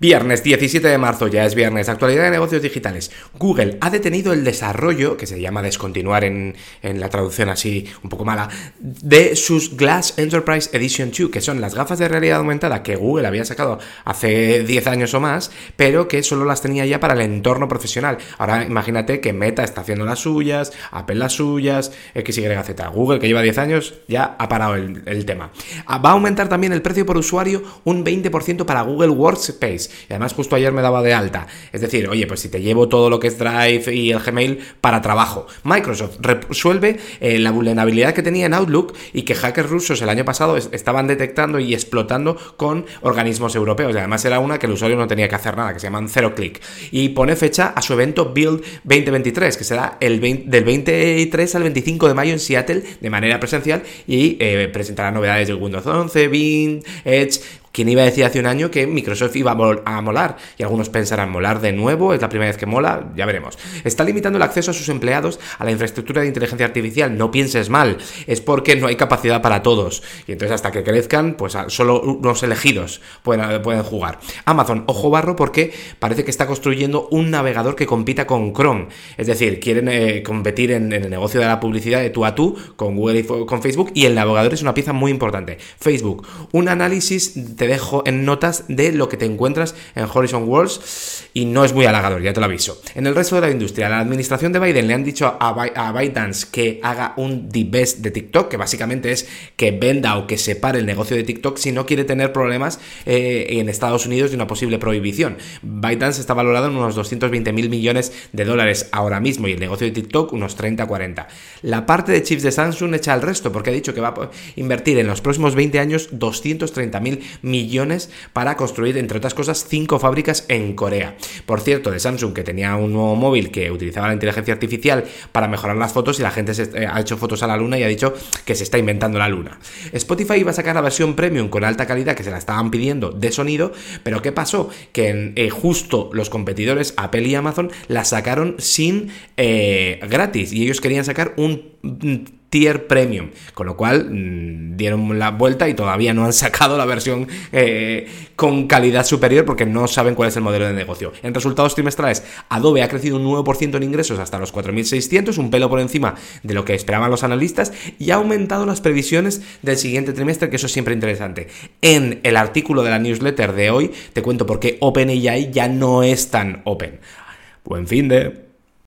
Viernes 17 de marzo, ya es viernes, actualidad de negocios digitales. Google ha detenido el desarrollo, que se llama descontinuar en la traducción así un poco mala, de sus Glass Enterprise Edition 2, que son las gafas de realidad aumentada que Google había sacado hace 10 años o más, pero que solo las tenía ya para el entorno profesional. Ahora imagínate que Meta está haciendo las suyas, Apple las suyas, XYZ. Google, que lleva 10 años, ya ha parado el tema. Va a aumentar también el precio por usuario un 20% para Google Workspace. Y además justo ayer me daba de alta. Es decir, oye, pues si te llevo todo lo que es Drive y el Gmail para trabajo. Microsoft resuelve la vulnerabilidad que tenía en Outlook y que hackers rusos el año pasado estaban detectando y explotando con organismos europeos. Y además era una que el usuario no tenía que hacer nada, que se llaman Zero Click. Y pone fecha a su evento Build 2023, que será del 23 al 25 de mayo en Seattle de manera presencial y presentará novedades de Windows 11, Bing, Edge. ¿Quién iba a decir hace un año que Microsoft iba a molar? Y algunos pensarán, ¿molar de nuevo? ¿Es la primera vez que mola? Ya veremos. Está limitando el acceso a sus empleados a la infraestructura de inteligencia artificial. No pienses mal, es porque no hay capacidad para todos. Y entonces hasta que crezcan, pues solo unos elegidos pueden jugar. Amazon, ojo barro, porque parece que está construyendo un navegador que compita con Chrome. Es decir, quieren competir en el negocio de la publicidad de tú a tú con Google y con Facebook, y el navegador es una pieza muy importante. Facebook, un análisis de te dejo en notas de lo que te encuentras en Horizon Worlds y no es muy halagador, ya te lo aviso. En el resto de la industria, la administración de Biden le han dicho a ByteDance que haga un divest de TikTok, que básicamente es que venda o que separe el negocio de TikTok si no quiere tener problemas en Estados Unidos de una posible prohibición. ByteDance está valorado en unos 220 mil millones de dólares ahora mismo y el negocio de TikTok unos 30-40. La parte de chips de Samsung echa al resto porque ha dicho que va a invertir en los próximos 20 años 230 mil millones para construir, entre otras cosas, 5 fábricas en Corea. Por cierto, de Samsung, que tenía un nuevo móvil que utilizaba la inteligencia artificial para mejorar las fotos y la gente ha hecho fotos a la luna y ha dicho que se está inventando la luna. Spotify iba a sacar la versión premium con alta calidad que se la estaban pidiendo de sonido, pero ¿qué pasó? Que justo los competidores Apple y Amazon la sacaron sin gratis y ellos querían sacar un tier premium, con lo cual dieron la vuelta y todavía no han sacado la versión con calidad superior porque no saben cuál es el modelo de negocio. En resultados trimestrales, Adobe ha crecido un 9% en ingresos hasta los 4.600, un pelo por encima de lo que esperaban los analistas, y ha aumentado las previsiones del siguiente trimestre, que eso es siempre interesante. En el artículo de la newsletter de hoy te cuento por qué OpenAI ya no es tan open. Buen fin de...